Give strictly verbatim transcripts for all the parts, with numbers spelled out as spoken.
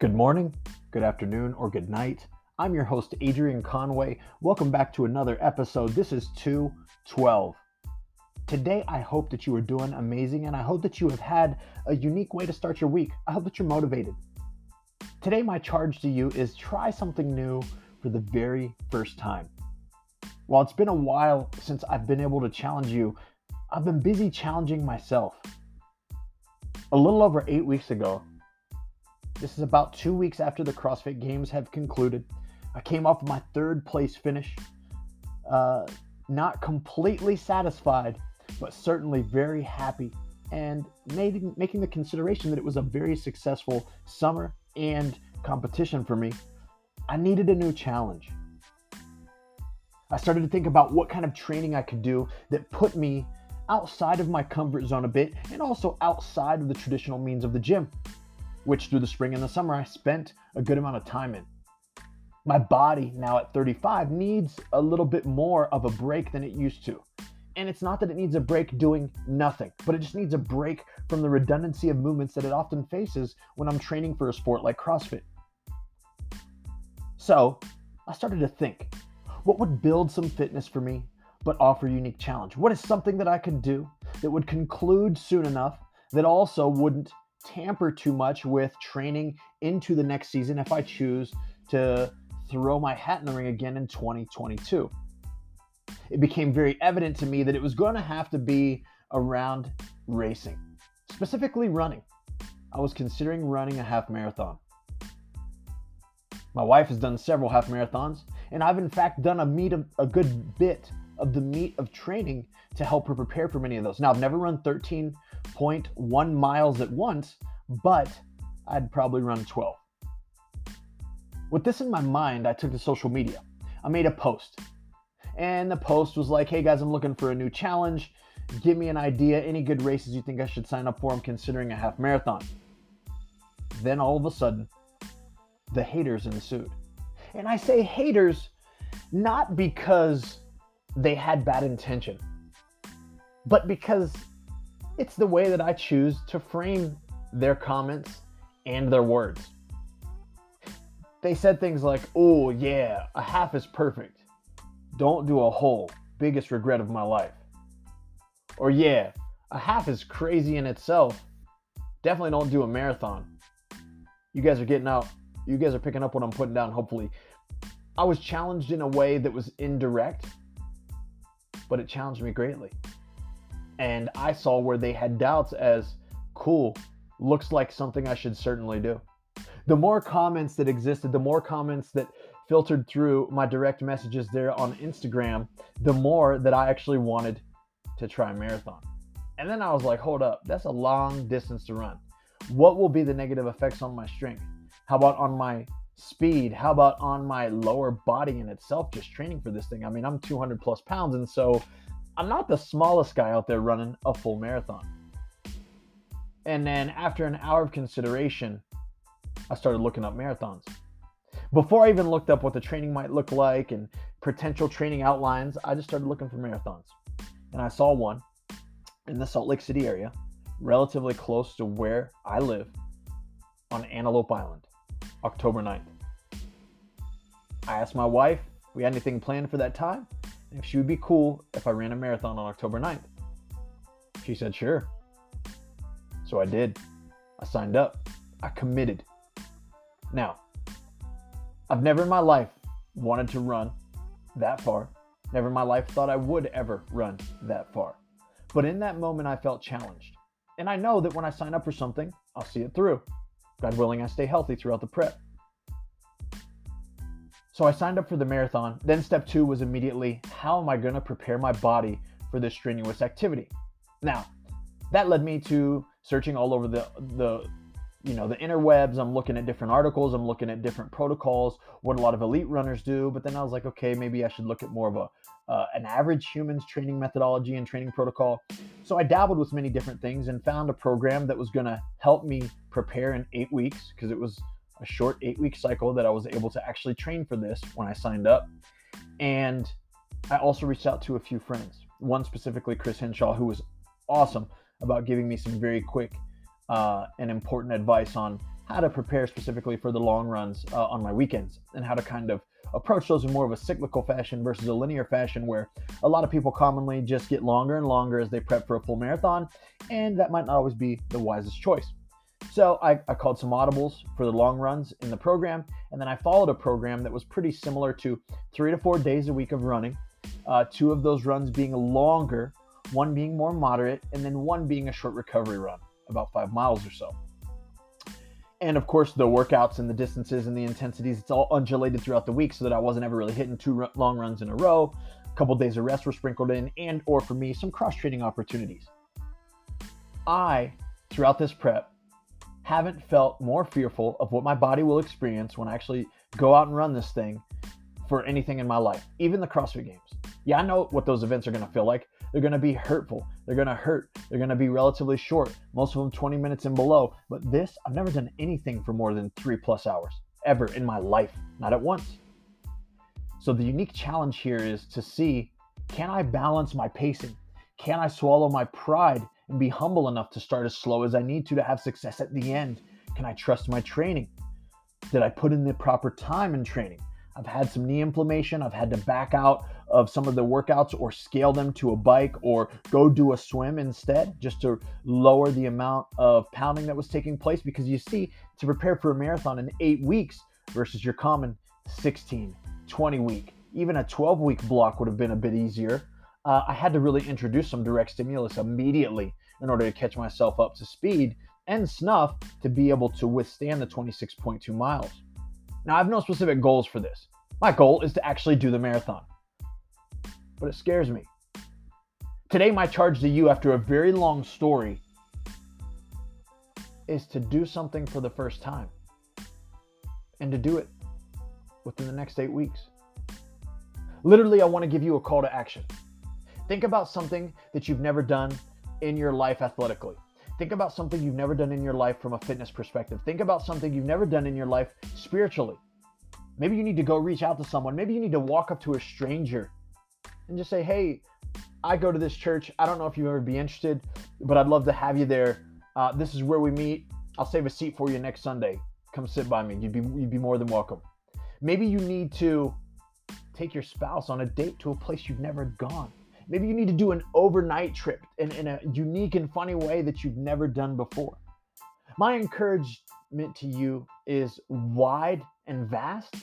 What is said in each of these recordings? Good morning, good afternoon, or good night. I'm your host, Adrian Conway. Welcome back to another episode. This is two twelve. Today, I hope that you are doing amazing, and I hope that you have had a unique way to start your week. I hope that you're motivated. Today, my charge to you is try something new for the very first time. While it's been a while since I've been able to challenge you, I've been busy challenging myself. A little over eight weeks ago, this is about two weeks after the CrossFit Games have concluded, I came off my third place finish, uh, not completely satisfied, but certainly very happy, and made, making the consideration that it was a very successful summer and competition for me. I needed a new challenge. I started to think about what kind of training I could do that put me outside of my comfort zone a bit, and also outside of the traditional means of the gym, which through the spring and the summer I spent a good amount of time in. My body now at thirty-five needs a little bit more of a break than it used to. And it's not that it needs a break doing nothing, but it just needs a break from the redundancy of movements that it often faces when I'm training for a sport like CrossFit. So I started to think, what would build some fitness for me, but offer unique challenge? What is something that I could do that would conclude soon enough that also wouldn't tamper too much with training into the next season if I choose to throw my hat in the ring again in twenty twenty-two. It became very evident to me that it was going to have to be around racing, specifically running. I was considering running a half marathon. My wife has done several half marathons, and I've in fact done a, meet of, a good bit of the meat of training to help her prepare for many of those. Now, I've never run thirteen point one miles at once, but I'd probably run twelve. With this in my mind, I took to social media. I made a post, and the post was like, hey guys, I'm looking for a new challenge. Give me an idea, any good races you think I should sign up for. I'm considering a half marathon. Then all of a sudden, the haters ensued. And I say haters, not because they had bad intention, but because it's the way that I choose to frame their comments and their words. They said things like, oh yeah, a half is perfect. Don't do a whole, biggest regret of my life. Or yeah, a half is crazy in itself. Definitely don't do a marathon. You guys are getting out. You guys are picking up what I'm putting down, hopefully. I was challenged in a way that was indirect, but it challenged me greatly. And I saw where they had doubts as, cool, looks like something I should certainly do. The more comments that existed, the more comments that filtered through my direct messages there on Instagram, the more that I actually wanted to try a marathon. And then I was like, hold up, that's a long distance to run. What will be the negative effects on my strength? How about on my speed? How about on my lower body in itself, just training for this thing? I mean, I'm two hundred plus pounds, and so I'm not the smallest guy out there running a full marathon. And then after an hour of consideration, I started looking up marathons. Before I even looked up what the training might look like and potential training outlines, I just started looking for marathons. And I saw one in the Salt Lake City area, relatively close to where I live, on Antelope Island, October ninth. I asked my wife if we had anything planned for that time, if she would be cool if I ran a marathon on October ninth. She said, sure. So I did. I signed up. I committed. Now, I've never in my life wanted to run that far. Never in my life thought I would ever run that far. But in that moment, I felt challenged. And I know that when I sign up for something, I'll see it through. God willing, I stay healthy throughout the prep. So I signed up for the marathon. Then step two was immediately, how am I going to prepare my body for this strenuous activity? Now, that led me to searching all over the, the, you know, the interwebs. I'm looking at different articles. I'm looking at different protocols, what a lot of elite runners do. But then I was like, okay, maybe I should look at more of a, uh, an average human's training methodology and training protocol. So I dabbled with many different things and found a program that was going to help me prepare in eight weeks because it was a short eight-week cycle that I was able to actually train for this when I signed up. And I also reached out to a few friends, one specifically Chris Henshaw, who was awesome about giving me some very quick uh, and important advice on how to prepare specifically for the long runs uh, on my weekends, and how to kind of approach those in more of a cyclical fashion versus a linear fashion, where a lot of people commonly just get longer and longer as they prep for a full marathon, and that might not always be the wisest choice. So I, I called some audibles for the long runs in the program, and then I followed a program that was pretty similar to three to four days a week of running, uh, two of those runs being longer, one being more moderate, and then one being a short recovery run, about five miles or so. And of course, the workouts and the distances and the intensities, it's all undulated throughout the week so that I wasn't ever really hitting two r- long runs in a row. A couple days of rest were sprinkled in, and or for me, some cross-training opportunities. I, throughout this prep, haven't felt more fearful of what my body will experience when I actually go out and run this thing for anything in my life, even the CrossFit Games. Yeah, I know what those events are going to feel like. They're going to be hurtful. They're going to hurt. They're going to be relatively short. Most of them twenty minutes and below. But this, I've never done anything for more than three plus hours ever in my life, not at once. So the unique challenge here is to see, can I balance my pacing? Can I swallow my pride and be humble enough to start as slow as I need to to have success at the end? Can I trust my training? Did I put in the proper time in training? I've had some knee inflammation. I've had to back out of some of the workouts or scale them to a bike or go do a swim instead, just to lower the amount of pounding that was taking place. Because you see, to prepare for a marathon in eight weeks versus your common sixteen, twenty week, even a twelve week block would have been a bit easier. Uh, I had to really introduce some direct stimulus immediately in order to catch myself up to speed and snuff to be able to withstand the twenty-six point two miles. Now, I have no specific goals for this. My goal is to actually do the marathon, but it scares me. Today, my charge to you after a very long story is to do something for the first time and to do it within the next eight weeks. Literally, I want to give you a call to action. Think about something that you've never done in your life athletically. Think about something you've never done in your life from a fitness perspective. Think about something you've never done in your life spiritually. Maybe you need to go reach out to someone. Maybe you need to walk up to a stranger and just say, hey, I go to this church. I don't know if you'll ever be interested, but I'd love to have you there. Uh, this is where we meet. I'll save a seat for you next Sunday. Come sit by me. You'd be, you'd be more than welcome. Maybe you need to take your spouse on a date to a place you've never gone. Maybe you need to do an overnight trip in, in a unique and funny way that you've never done before. My encouragement to you is wide and vast,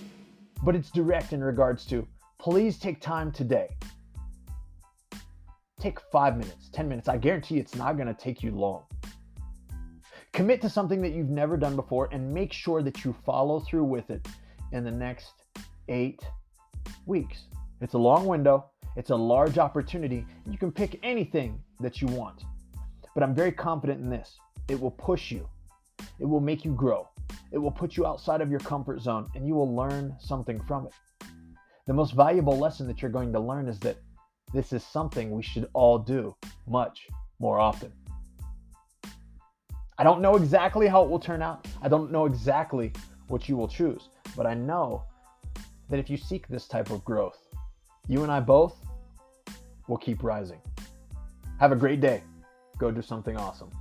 but it's direct in regards to, please take time today. Take five minutes, ten minutes. I guarantee it's not going to take you long. Commit to something that you've never done before and make sure that you follow through with it in the next eight weeks. It's a long window. It's a large opportunity. You can pick anything that you want, but I'm very confident in this. It will push you. It will make you grow. It will put you outside of your comfort zone, and you will learn something from it. The most valuable lesson that you're going to learn is that this is something we should all do much more often. I don't know exactly how it will turn out. I don't know exactly what you will choose, but I know that if you seek this type of growth, you and I both will keep rising. Have a great day. Go do something awesome.